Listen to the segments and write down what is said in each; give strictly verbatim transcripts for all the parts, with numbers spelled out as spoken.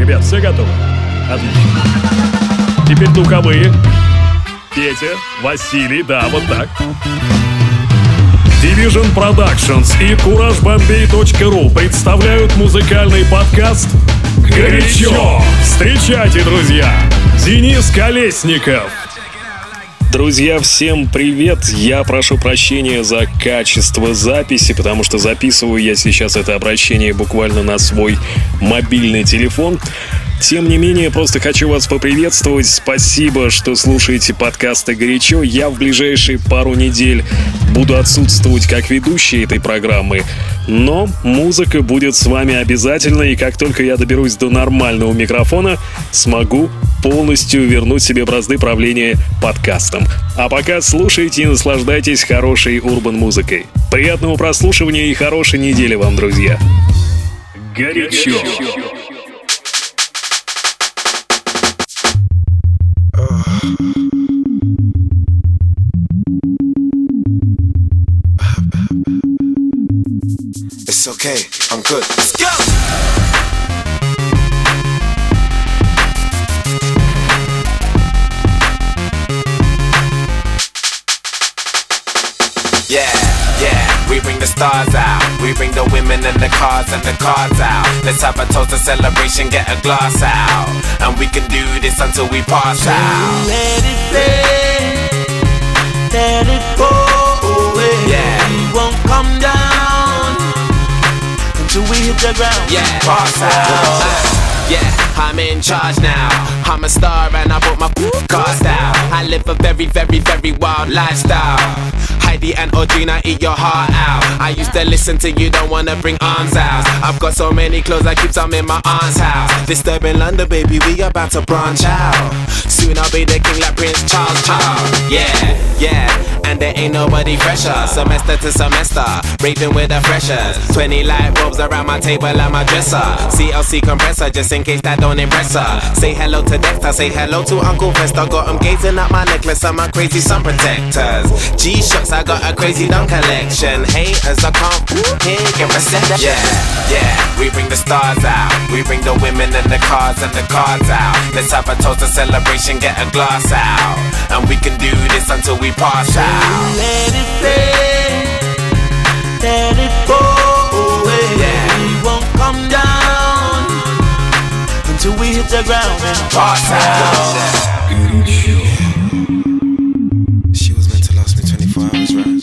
Ребят, все готовы? Отлично. Теперь духовые. Петя, Василий, да, вот так. Division Productions и кураж бамбей точка ру представляют музыкальный подкаст «Горячо». Встречайте, друзья, Денис Колесников. Друзья, всем привет! Я прошу прощения за качество записи, потому что записываю я сейчас это обращение буквально на свой мобильный телефон. Тем не менее, просто хочу вас поприветствовать. Спасибо, что слушаете подкасты «Горячо». Я в ближайшие пару недель буду отсутствовать как ведущий этой программы, но музыка будет с вами обязательно, и как только я доберусь до нормального микрофона, смогу полностью вернуть себе бразды правления подкастом. А пока слушайте и наслаждайтесь хорошей урбан-музыкой. Приятного прослушивания и хорошей недели вам, друзья. «Горячо». It's okay, I'm good. Let's go! We bring the stars out, we bring the women and the cars and the cars out. Let's have a toast and celebration, get a glass out, and we can do this until we pass out. Let it rain, let it go away. Yeah. We won't come down until we hit the ground. Yeah, pass out. Yeah, I'm in charge now. I'm a star and I bought my f***ing cars out. I live a very, very, very wild lifestyle. Heidi and Audrina, eat your heart out. I used to listen to You Don't Wanna Bring Arms Out. I've got so many clothes, I keep some in my aunt's house. Disturbing London, baby, we about to branch out. Soon I'll be the king like Prince Charles, Charles. Yeah, yeah, and there ain't nobody fresher. Semester to semester, raving with the freshers. Twenty light bulbs around my table and my dresser. C L C compressor, just in in case that don't impress her. Say hello to Dexter, say hello to Uncle Vesta. Got them gazing at my necklace and my crazy sun protectors. G-Shocks, I got a crazy dumb collection. Haters, I can't hear your reception. Yeah, yeah, we bring the stars out. We bring the women and the cars and the cars out. Let's have a toast and celebration, get a glass out, and we can do this until we pass out. Let it rain, let it go away. Yeah. We won't come down till we hit the ground and pass out. She was meant to last me twenty-four hours, right?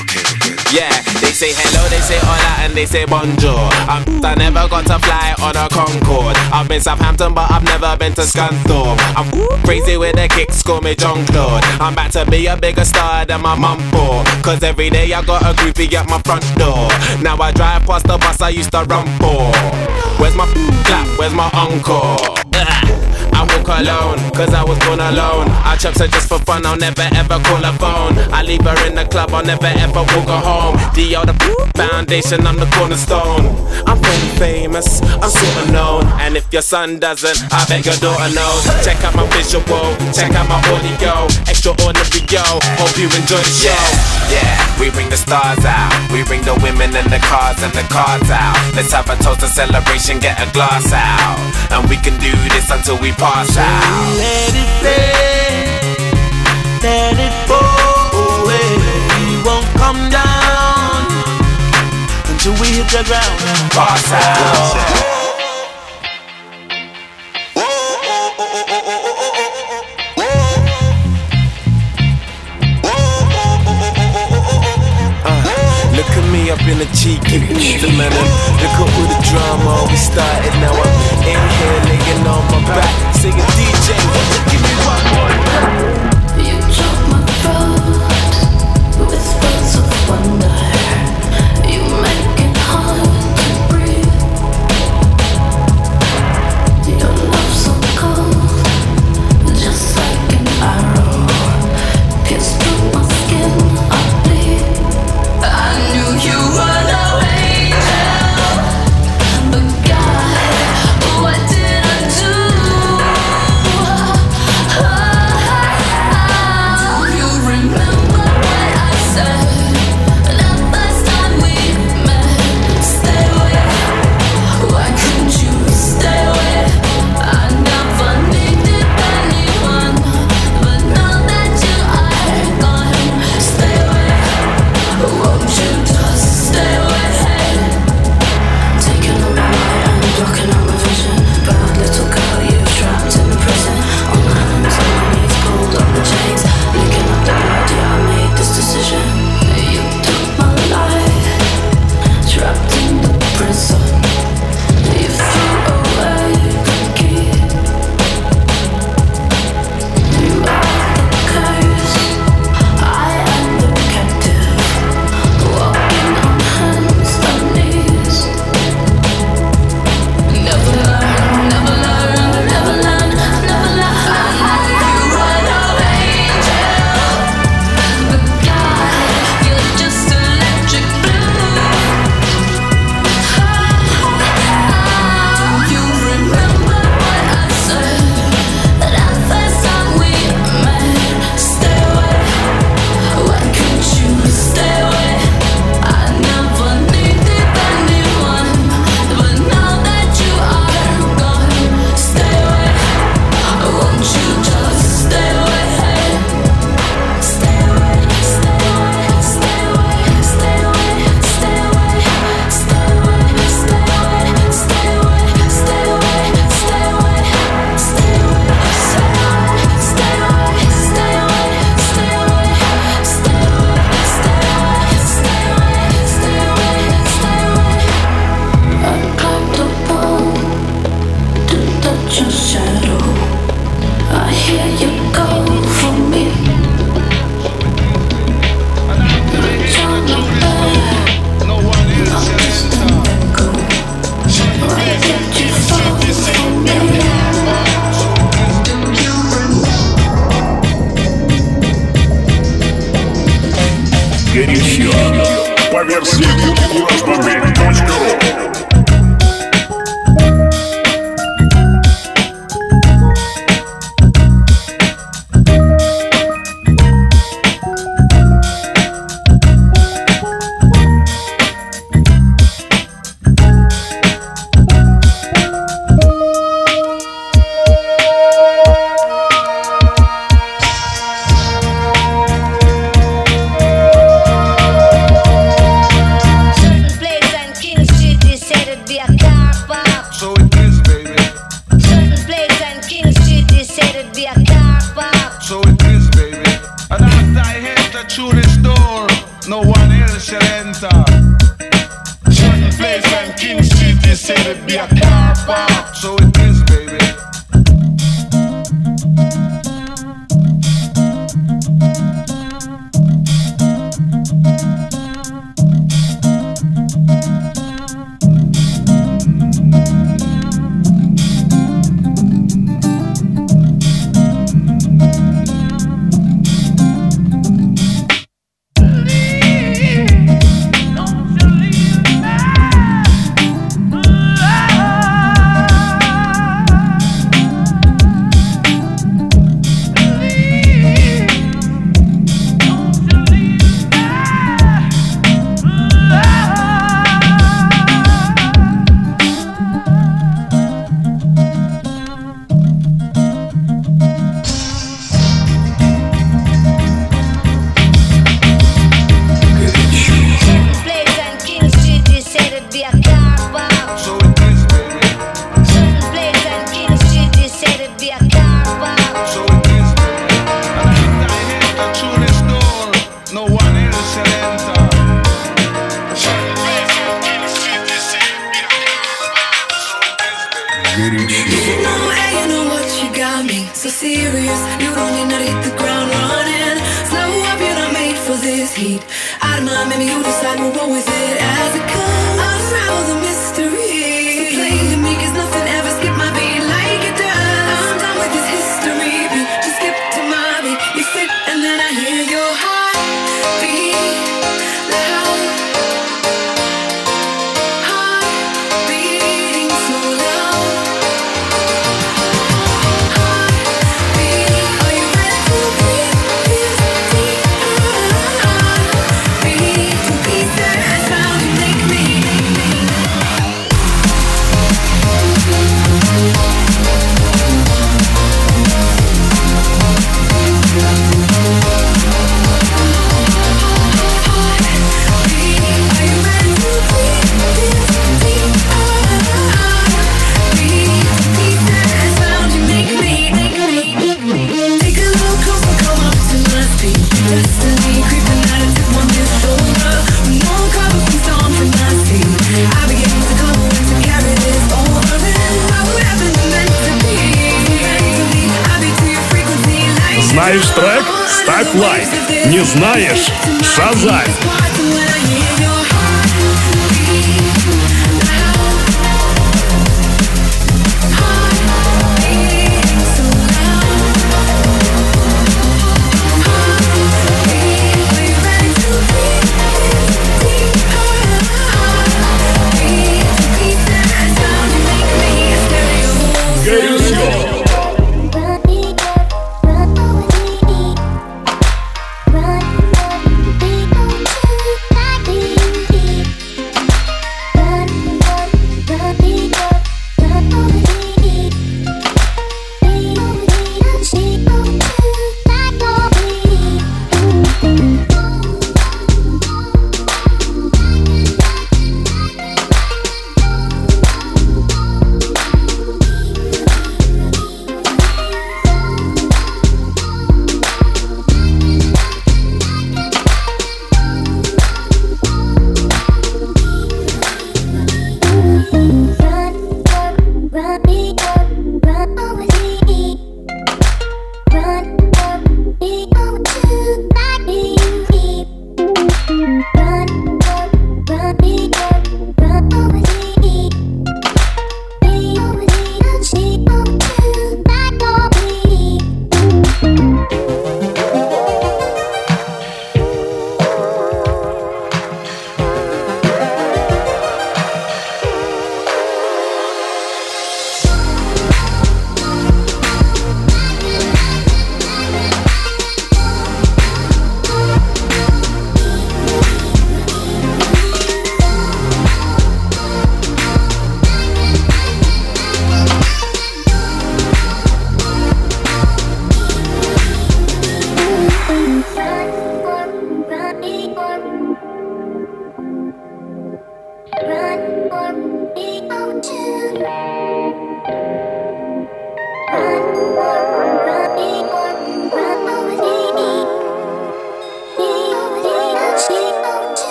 Okay, we're good. Yeah, they say hello, they say hola, and they say bonjour. I'm I never got to fly on a Concorde. I've been Southampton, but I've never been to Scunthorpe. I'm crazy with the kicks, call me Jean-Claude. I'm about to be a bigger star than my mum for, cause every day I got a groupie at my front door. Now I drive past the bus I used to run for. Where's my clap, where's my encore? I walk alone, cause I was born alone. I chucks her just for fun, I'll never ever call her phone. I leave her in the club, I'll never ever walk her home. D O the foundation, I'm the cornerstone. I'm pretty famous, I'm sort of known. And if your son doesn't, I bet your daughter knows. Check out my visual, check out my audio. Extraordinary, yo, hope you enjoy the show. Yeah, yeah, we bring the stars out. We bring the women and the cars and the cars out. Let's have a toast and celebration, get a glass out, and we can do this until we pass out. Let it rain, let it go away. We won't come down until we hit the ground and pass out. Whoa, oh, oh, oh, oh, oh, oh, oh. Look at me up in the cheeky demeanor. Look at all the drama we started. Now I'm in here laying on my back, singing D J, give me one more. You took my throat with words of wonder. You make it hard to breathe. Your love so cold, just like an arrow, pierced through my skin. You were the angel, but God, what did I do? Oh, do you remember what I said? Знаешь трек? Ставь лайк. Не знаешь? Шазай.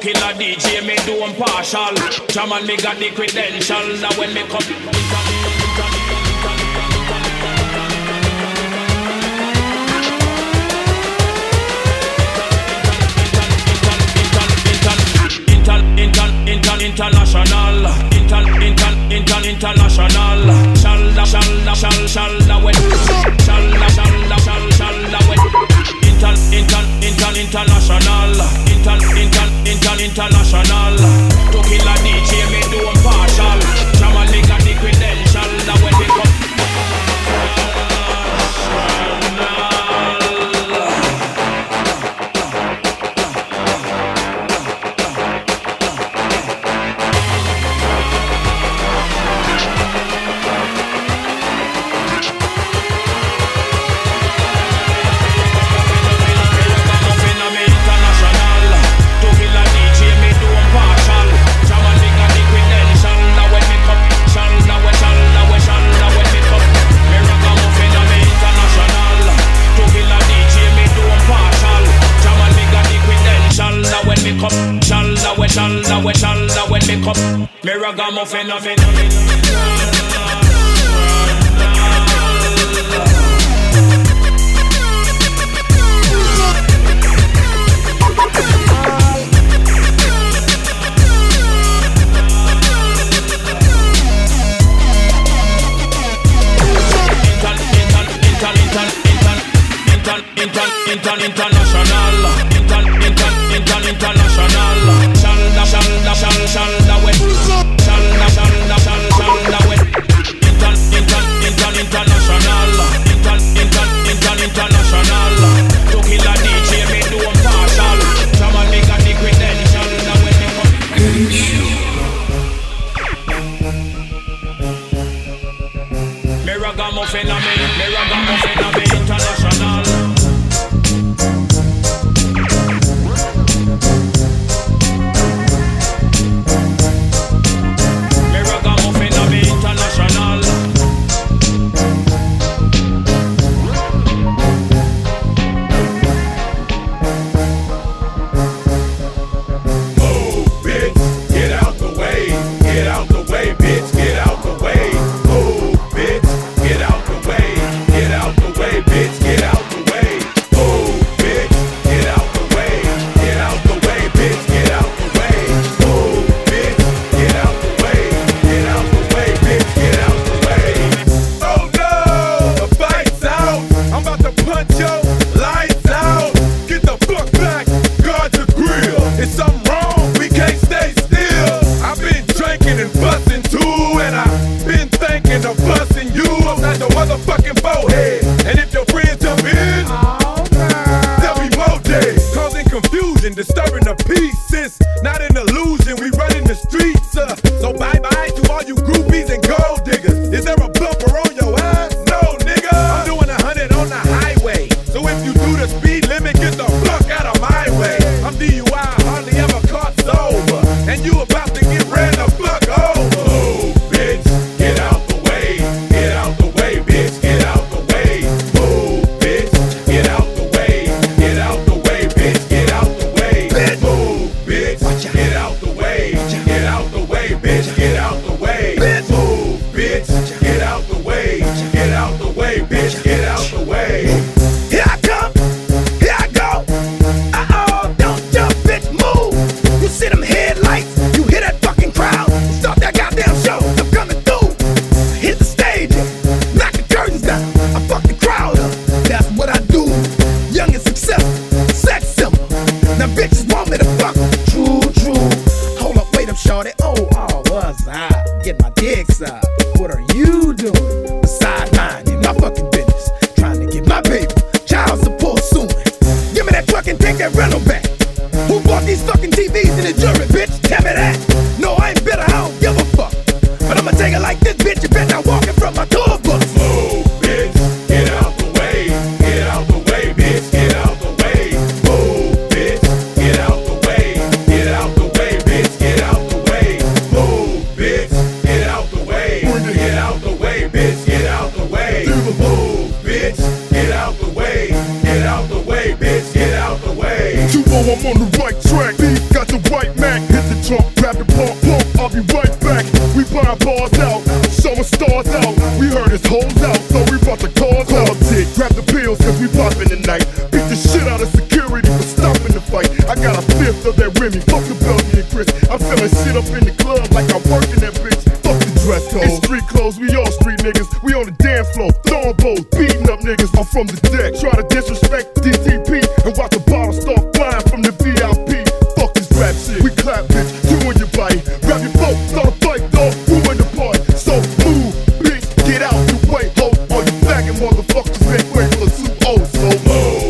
killer D J, me do I'm partial. Shaman, me got the credential. Now when me come. Inter international, inter inter inter international. Shalda shalda shal shalda wet. Shalda shalda shal shalda wet. Inter inter inter international, inter inter inter international. To kill a D J, me do I'm partial. Shaman nigga the credential. Now when we come. Muffin, muffin, Get the fuck out of my way. I'm D U I, hardly ever Fuck a Belgian and grits. I'm selling shit up in the club like I work in that bitch. Fuck the dress code. It's street clothes, we all street niggas. We on the dance floor, throwing bows, beating up niggas. I'm from the deck. Try to disrespect D T P and watch the bottle start flying from the V I P. Fuck this rap shit. We clap, bitch. You and your body. Grab your phone, start a fight, dog. Who in the party? So move, bitch. Get out your way, ho. All you faggot motherfuckers ain't waiting for two O's, so move.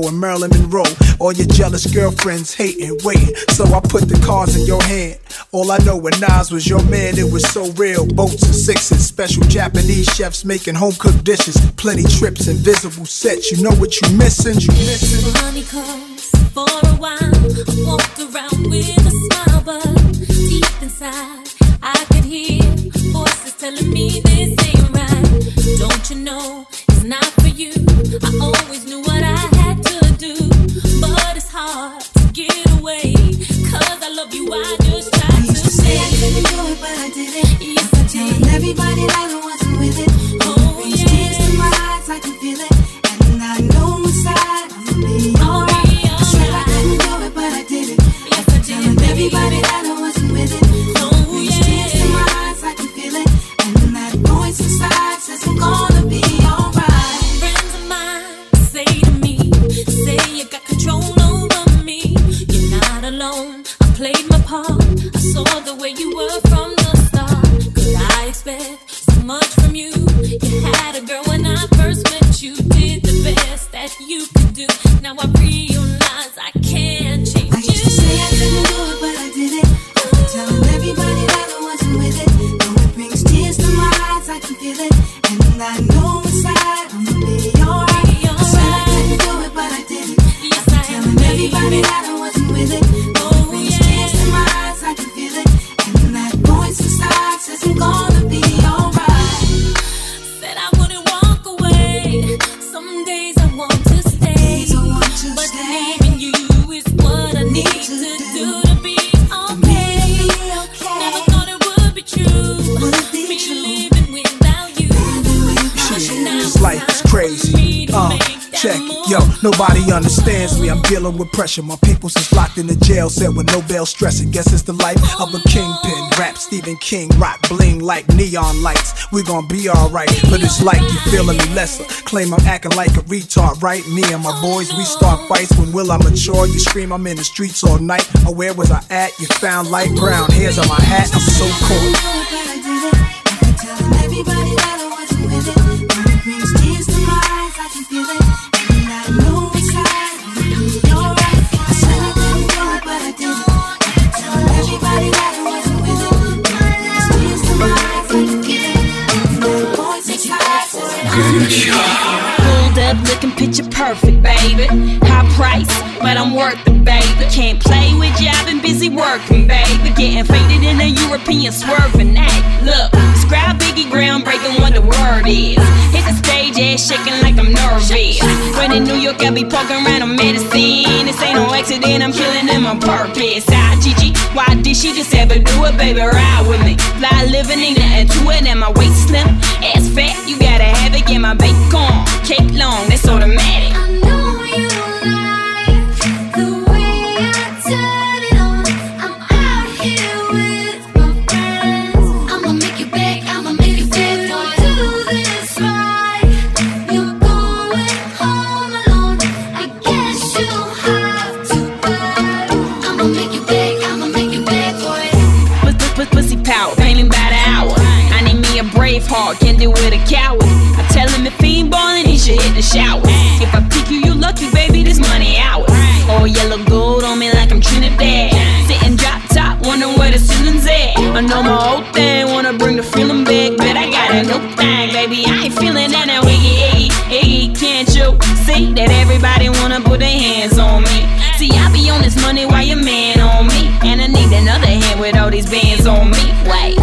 And Marilyn Monroe, all your jealous girlfriends hating, waiting, so I put the cards in your hand. All I know when Nas was your man, it was so real. Boats and sixes, special Japanese chefs making home-cooked dishes, plenty trips, invisible sets. You know what you missing? You missing? Well, honey, cause for a while, I walked around with a smile, but deep inside, I could hear voices telling me this ain't right. Don't you know it's not for you? I always knew what I. But it's hard to get away, cause I love you, I just tried to, to say I couldn't do it, but I did it. Yes, I did. Telling everybody that I wasn't with it. Oh, when yeah. When tears in my eyes, I can feel it. And I know inside I'm gonna be alright. Right. I said I couldn't do it, but I did it. Yes, I did. Telling everybody that I wasn't with it. Oh, when yeah. Tears in my eyes, I can feel it. And that voice inside says I'm gonna be alright. Played my part, I saw the way you were from the start. Nobody understands me, I'm dealing with pressure. My people's is locked in the jail, set with no bail stressing. Guess it's the life of a kingpin. Rap Stephen King, rock bling like neon lights. We gon' be alright, but it's like you feeling me lesser. Claim I'm acting like a retard, right? Me and my boys, we start fights. When will I mature? You scream, I'm in the streets all night. Oh, where was I at? You found light brown hairs on my hat, I'm so cool. I can tell everybody that I wasn't with it. When it brings tears to my eyes, I can feel it. Pulled up looking picture perfect, baby. High price, but I'm worth it, baby. Can't play with you, I've been busy working, baby. Getting faded in a European swerving act. Look, scribe Biggie groundbreaking what the word is. Hit the stage, ass shaking like I'm nervous. When in New York, I be poking around on medicine. This ain't no accident, I'm killing them on purpose. I G G, why did she just ever do it, baby? Ride with me. Fly living, ain't nothing to it, and my waist slim. Ass fat, you gotta have it, get my bake on. Cake long, that's automatic. I know you like the way I turn it on. I'm out here with my friends. I'ma make you beg, I'ma make you beg. Don't do this right. You're going home alone. I guess you'll have to beg. I'ma make you beg, I'ma make you beg for it. Pussy power, painting by the hour. I need me a brave heart, can't deal with a coward. I tell him if he ain't ballin', he should hit the shower. If I pick you, you lucky, baby, this money out. All yellow gold on me like I'm Trinidad. Sitting drop top, wondering where the ceiling's at. I know my old thing, wanna bring the feeling back. But I got a new thing, baby, I ain't feeling that now. Hey, hey, hey, can't you see that everybody wanna put their hands on me? See, I be on this money while your man on me. And I need another hand with all these bands on me. Wait.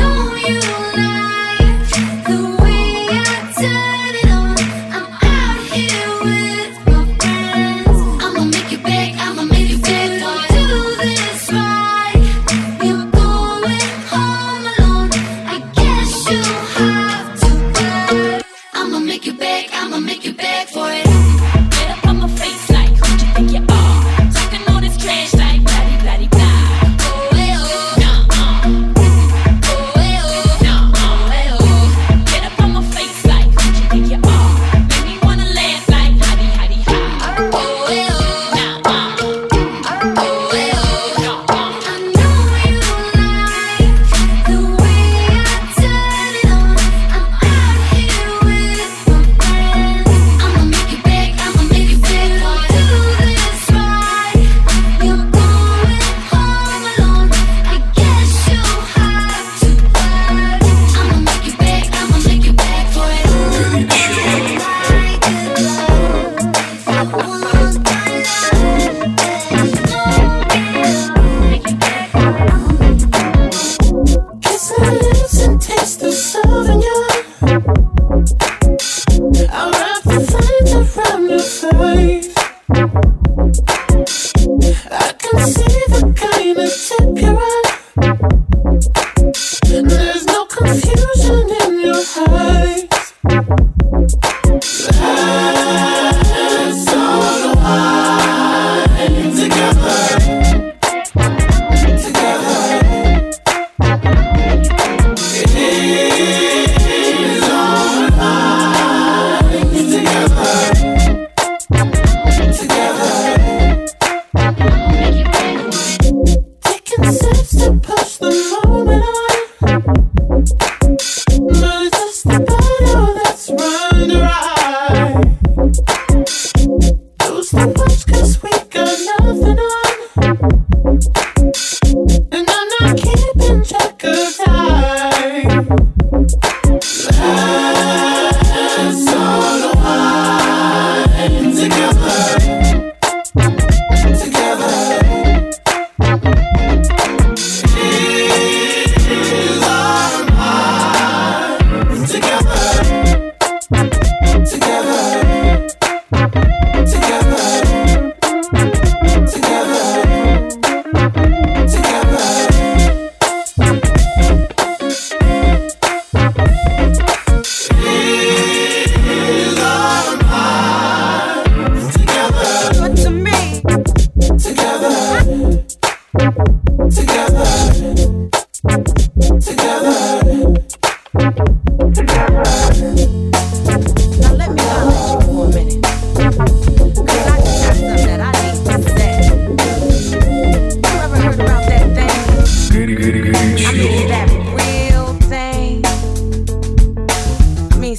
And I'm not keeping track of time.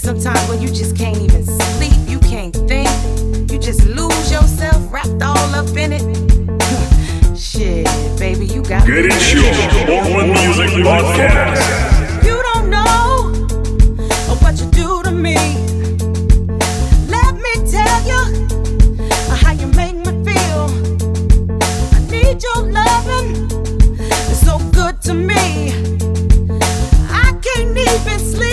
Sometimes when you just can't even sleep, you can't think, you just lose yourself wrapped all up in it. Shit, baby, you got горячо, Urban Music Podcast. You don't know what you do to me. Let me tell you how you make me feel. I need your loving, it's so good to me. I can't even sleep.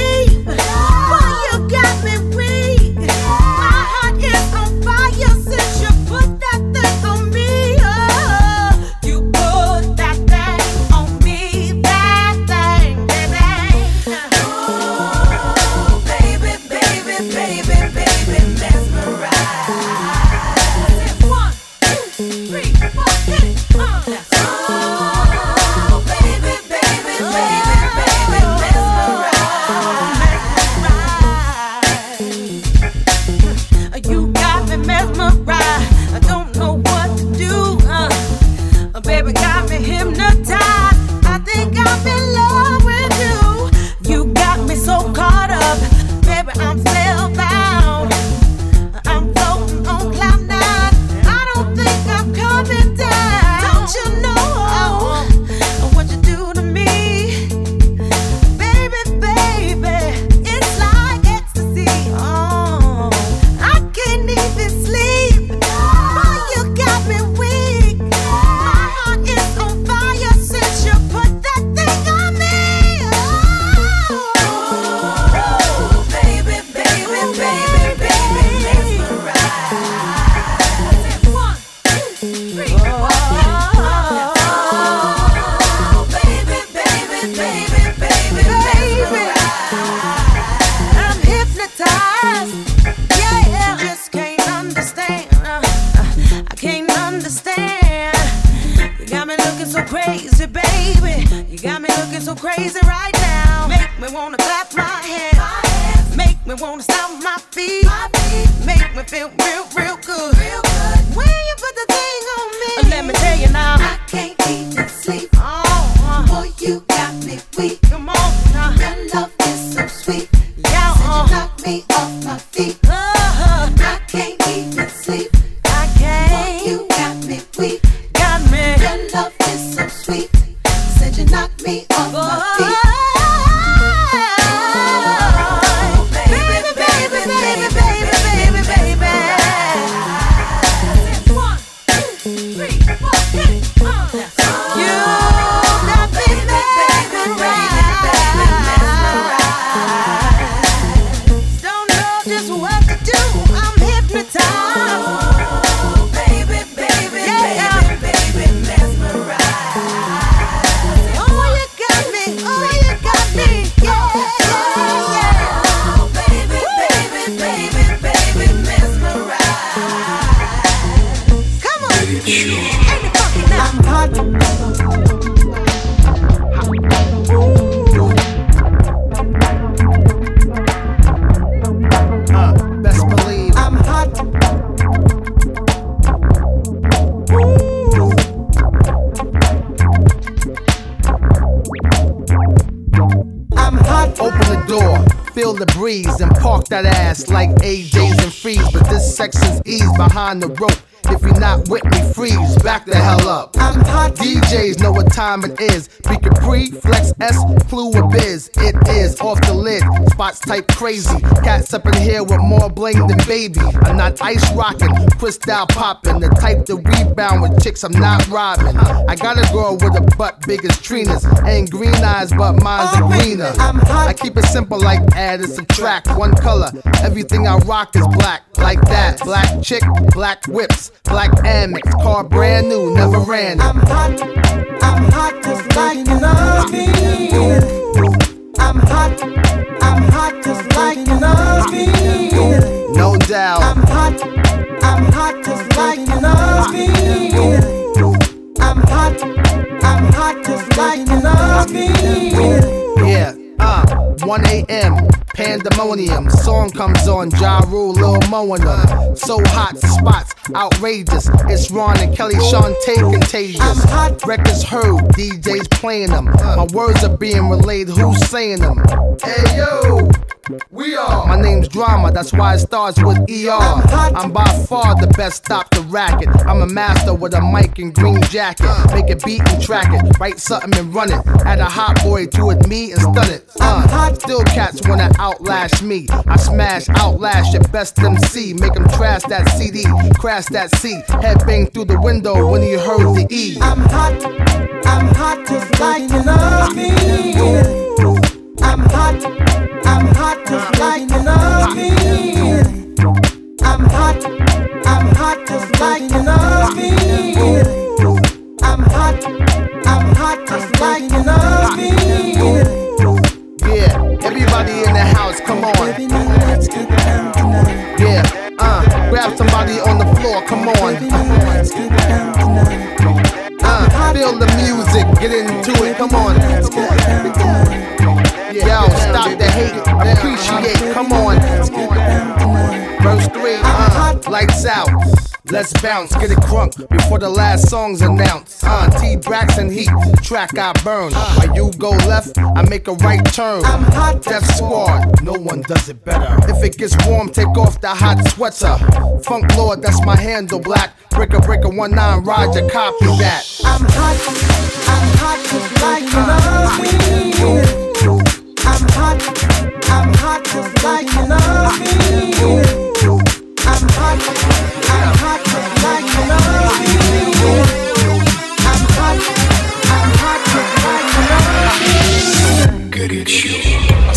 The rope. If you're not with me, freeze, back the hell up. I'm hot. D Js know what time it is. Be Capri, Flex S, Clue or Biz. It is off the lid, spots type crazy. Cats up in here with more bling than baby. I'm not ice rocking, crystal popping. The type to rebound with chicks I'm not robbing. I got a girl with a butt big as Trina's. Ain't green eyes, but mine's a greener. I'm hot. I keep it simple like add and subtract. One color, everything I rock is black. Like that, black chick, black whips, black Amex, car brand new, never ran it. I'm hot, I'm hot just like you love me. I'm hot, I'm hot just like you love me. No doubt. I'm hot, I'm hot just like you love me. I'm hot, I'm hot just like you love me. Yeah, uh, one a.m. pandemonium, song comes on, Ja Rule, Lil Mo and them. So hot, spots outrageous. It's Ron and Kelly, Shantae contagious. I'm hot, records heard, D Js playing them. My words are being relayed, who's saying them? Hey yo, we are. My name drama, that's why it starts with E R. I'm by far the best, stop the racket. I'm a master with a mic and green jacket. Make a beat and track it, write something and run it. Add a hot boy to it, me and stun it. Uh, still cats wanna outlash me. I smash, outlash your best M C. Make them trash that C D, crash that C. Headbang through the window when you heard the E. I'm hot, I'm hot just like you love me. I'm hot, I'm hot just like you love me. I'm hot, I'm hot just like you love me. I'm hot, I'm hot just like you love me. Yeah, everybody in the house, come on. Yeah, uh, grab somebody on the floor, come on. Uh, feel the music, get into it, come on. Yo, stop the hate, appreciate, come on. Verse three, uh, lights out. Let's bounce, get it crunk before the last song's announced. Uh, T-Brax and Heat, track I burn. While you go left, I make a right turn. Death Squad, no one does it better. If it gets warm, take off the hot sweater. Funk Lord, that's my handle, black. Breaker, breaker, one nine, Roger, copy that. I'm hot, I'm hot just like you love me. I'm hot, I'm hot just like you love me. I'm hot, I'm hot just like you love me. I'm hot, I'm hot just like you love me. Горячо.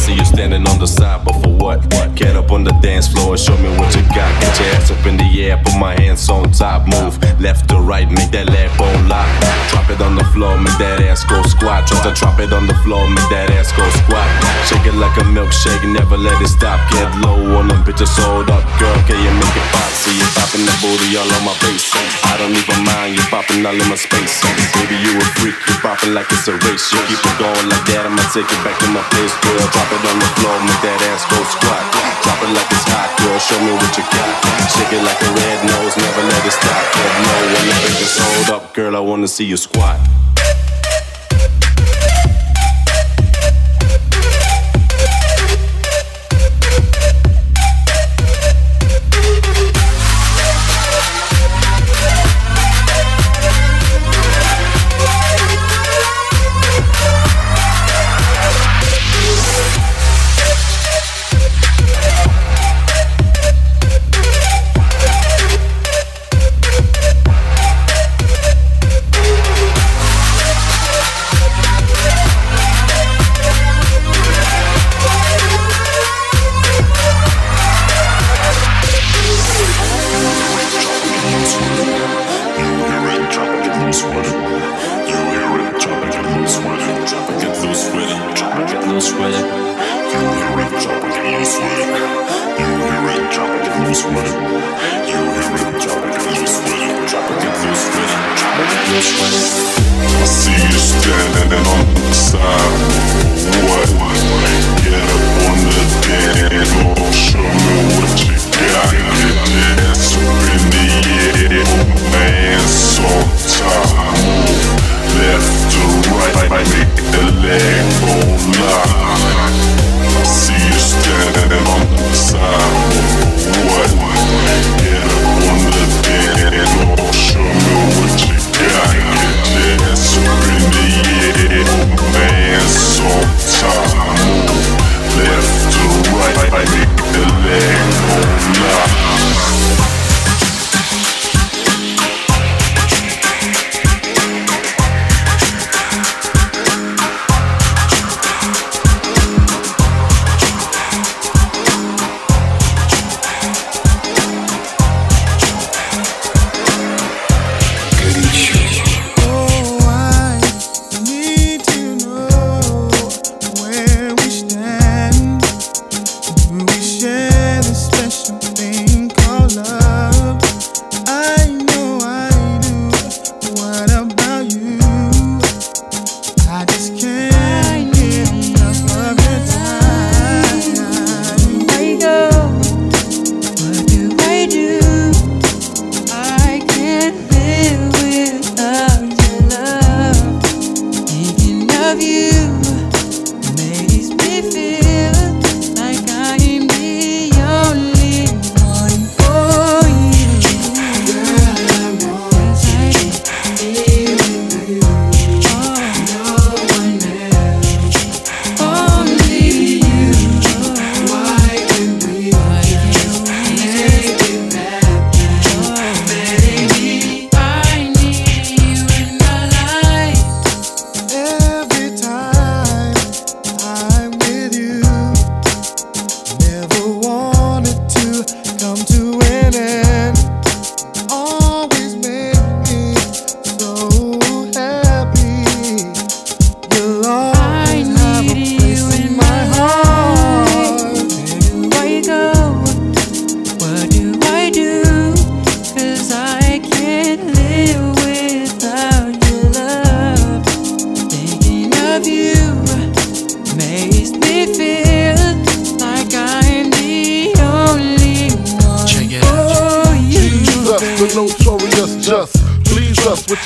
You standing on the side, but for what? What? Get up on the dance floor and show me what you got. Get your ass up in the air, put my hands on top. Move left to right, make that left bone lock. Drop it on the floor, make that ass go squat. Try to drop it on the floor, make that ass go squat. Shake it like a milkshake, never let it stop. Get low on them bitches, sold up, girl, can you make it pop? See you popping that booty all on my face. I don't even mind, you popping all in my space. Baby, you a freak, you popping like it's a race. You keep it going like that, I'ma take it back to my place, girl. Drop it on the floor, make that ass go squat. Drop it like it's hot, girl, show me what you got. Shake it like a red nose, never let it stop. Get low when the bitches hold up, girl, I wanna see you squat.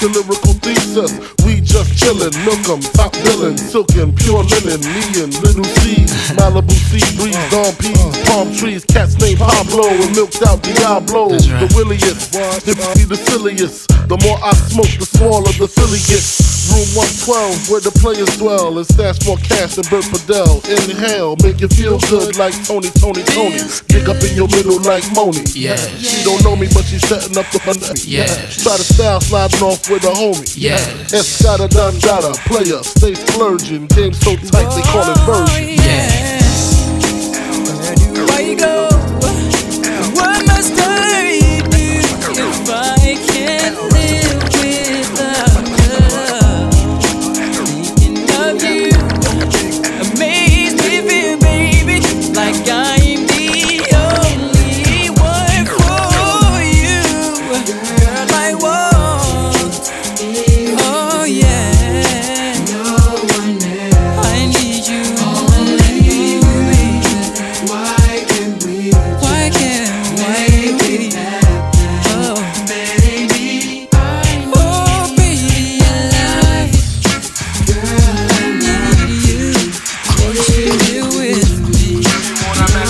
the lyrical thesis. We just chillin', look 'em, top villain, silkin', pure linen, me and Little C, Malibu sea breeze, on peas, palm trees, cats named Pablo and milked out Diablo. The williest, typically the silliest. The more I smoke, the smaller the silly gets. Room one twelve, where the players dwell, and stash more cash than Bert Padel. Inhale, make you feel good like Tony, Tony, Tony. Dig up in your middle like Moni. Yeah. She don't know me, but she's setting up the fun. Yeah. Try to style, sliding off with a homie. Yeah. Escada, Dandada, player, stay splurging. Game so tight, they call it version. Yeah. Where do I go? What must I do if I can't live without her? Thinking of you amazed me, feel, baby, like I'm the only one for you. Girl, I want, oh yeah, no one else. I need you, only you. Why can't we? Why can't we? Oh, baby, I oh baby, I love you. Girl, I need you. Need you with me. Oh, oh, oh, so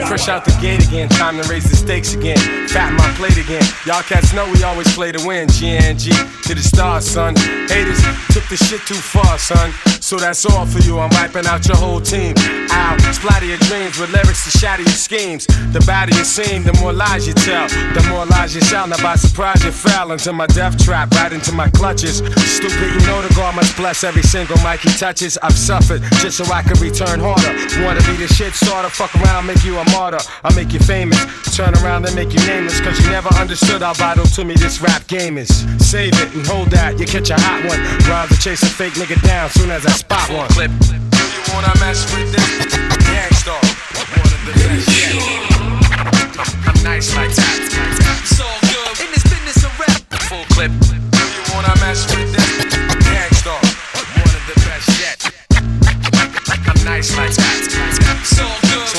you. Fresh out the gate again, time to raise the stakes again. Fat my plate again. Y'all cats know we always play to win. G N G to the stars, son. Haters took the shit too far, son. So that's all for you. I'm wiping out your whole team. Ow, splatter your dreams with lyrics to shatter your schemes. The badder you seem, the more lies you tell, the more lies you shall. Now by surprise you fell into my death trap, right into my clutches. Stupid, you know the God must bless every single mic he touches. I've suffered just so I can return harder. Wanna be the shit starter? Fuck around, make you a martyr. I make you famous. Turn around and make you nameless. Cause you never understood how vital to me this rap game is. Save it and hold that, you catch a hot one. Rhymes to chase a fake nigga down soon as I spot one. Clip. Do you wanna mess with this? Gangstar. One of the best. Yeah. I'm nice like that. It's all good. In this business of rap. Full clip. Do you wanna mess with this? Gangstar. One of the best yet. I'm nice like that. So good. So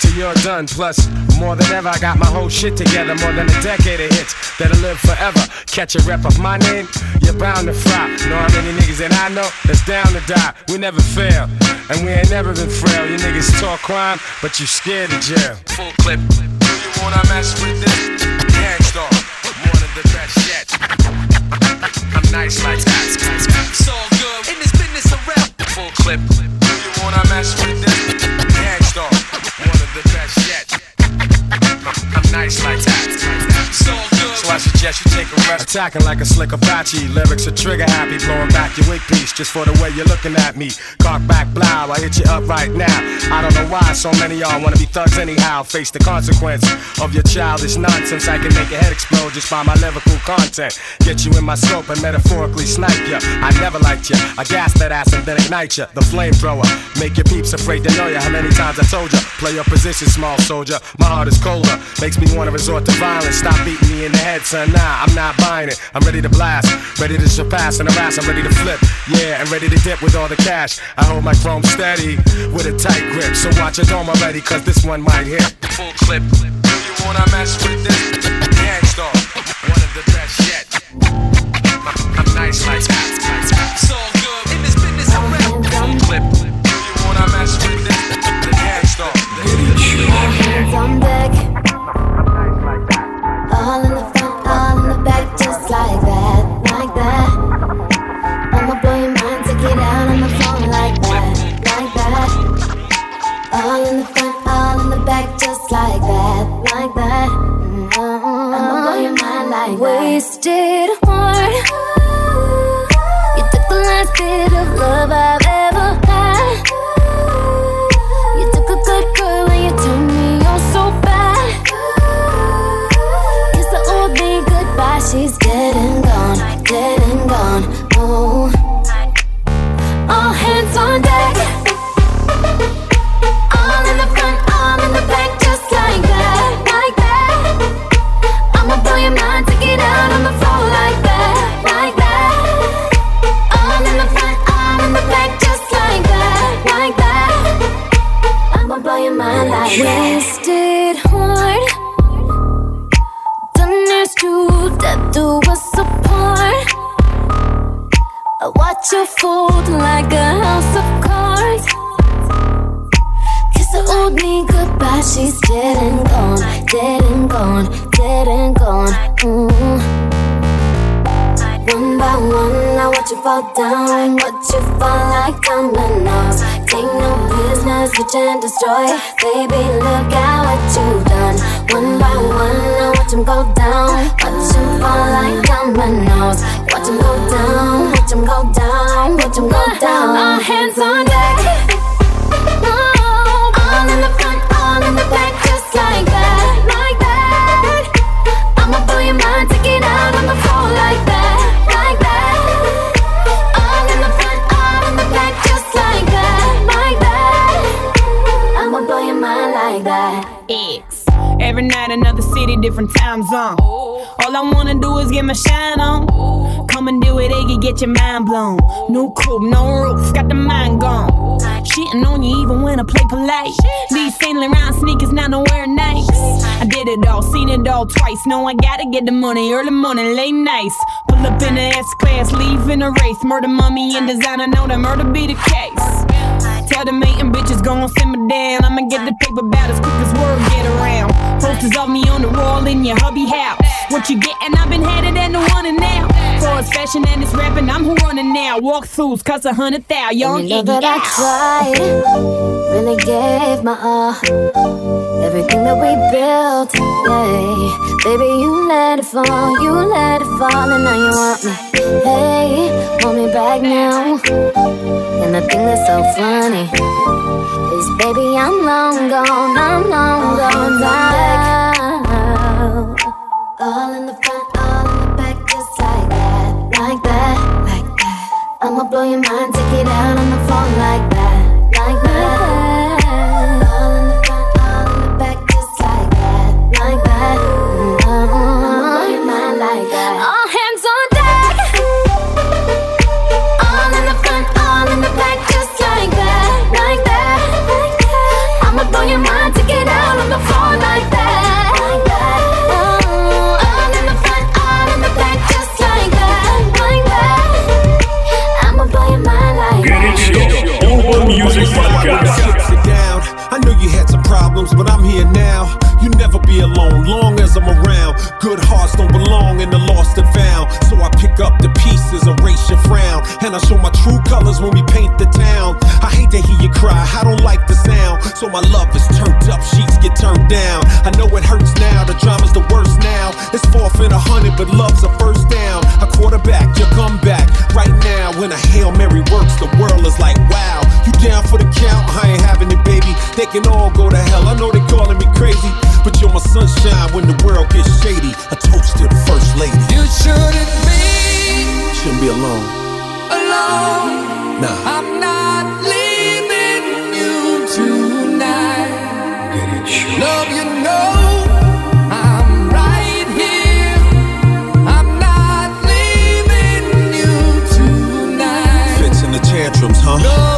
till you're done. Plus, more than ever, I got my whole shit together. More than a decade of hits that'll live forever. Catch a rep of my name, you're bound to fry. Know how many niggas that I know that's down to die. We never fail, and we ain't never been frail. You niggas talk crime, but you scared of jail. Full clip, do you wanna mess with this? Gangstar, one of the best yet. I'm nice like that. It's all good, in this business of rap. Full clip, do you wanna mess with this? Gangstar, one of the best yet. I'm nice like that. So good. So I suggest you take a rest. Attacking like a slick Apache. Lyrics are trigger happy. Blowing back your wig piece just for the way you're looking at me. Cock back, blow. I hit you up right now. I don't know why so many y'all wanna be thugs anyhow. Face the consequence of your childish nonsense. I can make your head explode just by my lyrical content. Get you in my scope and metaphorically snipe ya. I never liked ya. I gas that ass and then ignite ya. The flamethrower. Make your peeps afraid to know ya. How many times I told ya? Play your position, small soldier. My heart is colder. Makes me wanna resort to violence. Stop beating me in the head, son. Nah, I'm not buying it. I'm ready to blast, ready to surpass and harass. I'm ready to flip, yeah, and ready to dip with all the cash. I hold my chrome steady with a tight grip. So watch your dome already, cause this one might hit. Full clip, do you wanna mess with this? Gangstar, one of the best yet. I'm nice like that. So good, in this business I'm ready. Full clip, do you wanna mess with this? The Gangstar, I'm back. All in the front, all in the back, just like that, like that. I'ma blow your mind, take it out on the floor like that, like that. All in the front, all in the back, just like that, like that. Mm-hmm. I'ma blow your mind like wasted that. Wasted heart. You took the last bit of love I've ever had. You took a good girl. dead and gone, dead and gone. Ooh. All hands on deck. Wasted heart, done as true that do us apart. I watch you fold like a house of cards. Kiss the old me goodbye, she's dead and gone, dead and gone, dead and gone. Mm. One by one, I watch you fall down, watch you fall like dominoes. Ain't no business, you can destroy. Baby, look at what you've done. One by one, I watch them go down. Watch them fall like dominoes. Watch them go down, watch them go down, watch them go down. All hands on deck. All in the front, all in the back, just like that, like that. I'ma blow your mind, take it out on the floor like that, like that. All in the front, all in the back, just like that. Like that. X. Every night another city, different time zone. All I wanna do is get my shine on. Come and do it, Iggy, get your mind blown. New coupe, no roof, got the mind gone. Shitting on you even when I play polite. These Saint Laurent sneakers, not nowhere nice. I did it all, seen it all twice. Know I gotta get the money, early morning, late nights. Pull up in the S-Class, leave in a race. Murder mummy and designer, know that murder be the case. Tell the matin' bitches gon' simmer down. I'ma get the paper about as quick as word get around. Posters of me on the wall in your hubby house. What you gettin'? I've been headed and the one and now. For it's fashion and it's rapping, I'm who running now. Walkthroughs cost a hundred thou, young Iggy. You know that I tried, really gave my all. Everything that we built, yeah. Baby, you let it fall, you let it fall. And now you want me, hey, want me back now. And the thing that's so funny is, baby, I'm long gone, I'm long all gone now. All in the front, all in the back, just like that, like that, like that. I'ma blow your mind, take it out on the floor like that, like that. All in the front, all in the back, just like that, like that. Mm-hmm. I'ma blow your mind like that. All hands on deck. All in the front, all in the back, just like that, like that, like that. I'ma blow your mind, take it out on the floor like that, like that. Oh, all in the front, all in the back, just like that, like that. I'ma blow your mind like that. Urban Music Podcast. I know you had some problems, but I'm here now. You never be alone, long as I'm around. Good hearts don't belong in the lost and found. So I pick up the pieces, erase your frown. And I show my true colors when we paint the town. I hate to hear you cry, I don't like the sound. So my love is turned up, sheets get turned down. I know it hurts now, the drama's the worst now. It's fourth and a hundred, but love's a first down. I quarterback, your comeback, right now. When a Hail Mary works, the world is like, wow. You down for the count? I ain't having it, baby. They can all go to hell, I know they calling me crazy. But you're my sunshine when the world gets shady. A toast to the first lady. You shouldn't be. Shouldn't be alone. Alone. Nah. I'm not leaving you tonight. Love, you know I'm right here. I'm not leaving you tonight. Fits in the tantrums, huh? No.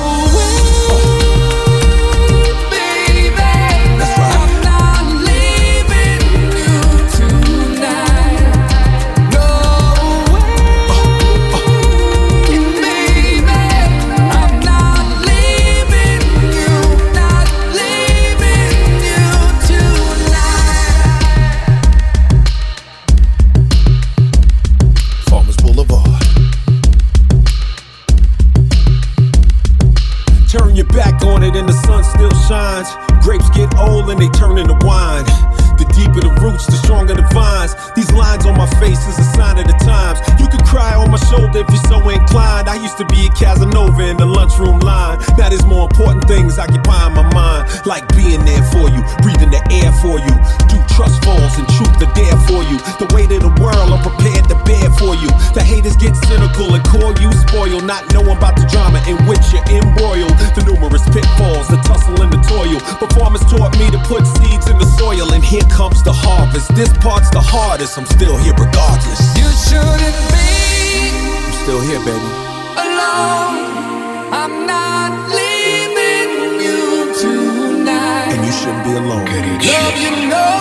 Grapes get old and they turn into wine. The deeper the roots, the stronger the vines. These lines on my face is a sign of the times. You could cry on my shoulder if you're so inclined. I used to be a Casanova in the lunchroom line. Now there's more important things occupying my mind. Like being there for you, breathing the air for you. Do trust falls and truth are there for you. The weight of the world, I'm prepared to bear for you. core you spoil, not knowing about the drama in which you're embroiled, the numerous pitfalls, the tussle and the toil. Performance taught me to put seeds in the soil, and here comes the harvest. This part's the hardest, I'm still here regardless. You shouldn't be, I'm still here, baby, alone. I'm not leaving you tonight, and you shouldn't be alone. Love, you know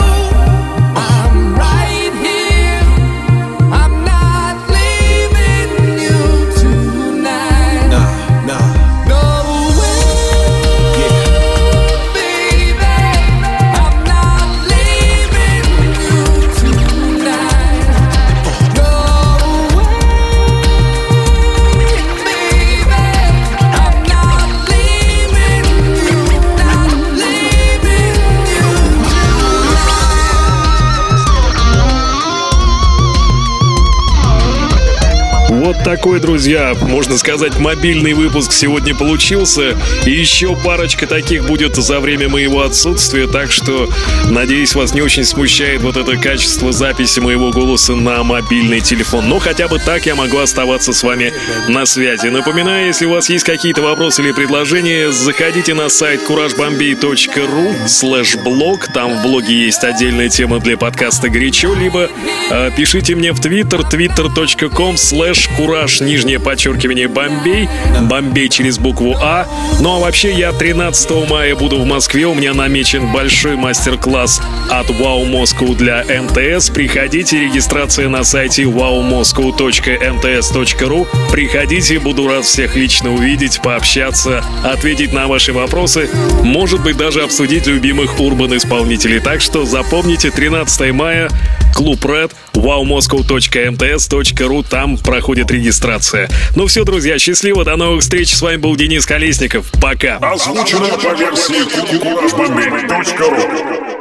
такой, друзья, можно сказать, мобильный выпуск сегодня получился. И еще парочка таких будет за время моего отсутствия. Так что, надеюсь, вас не очень смущает вот это качество записи моего голоса на мобильный телефон. Но хотя бы так я могу оставаться с вами на связи. Напоминаю, если у вас есть какие-то вопросы или предложения, заходите на сайт кураж бамбей точка ру слэш блог. Там в блоге есть отдельная тема для подкаста «Горячо». Либо э, пишите мне в Twitter, твиттер точка ком слэш кураж. Кураж, нижнее подчеркивание, Бомбей. Бомбей через букву А. Ну а вообще, я тринадцатого мая буду в Москве. У меня намечен большой мастер-класс от Wow Moscow для эм тэ эс. Приходите, регистрация на сайте wow moscow точка эм тэ эс точка ру. Приходите, буду рад всех лично увидеть, пообщаться, ответить на ваши вопросы. Может быть, даже обсудить любимых урбан-исполнителей. Так что запомните, тринадцатого мая, клуб Red, wow moscow точка эм тэ эс точка ру. Там проходит регистрация. Регистрация. Ну все, друзья, счастливо, до новых встреч. С вами был Денис Колесников. Пока. Озвучено по версии кураж бамбей точка ру.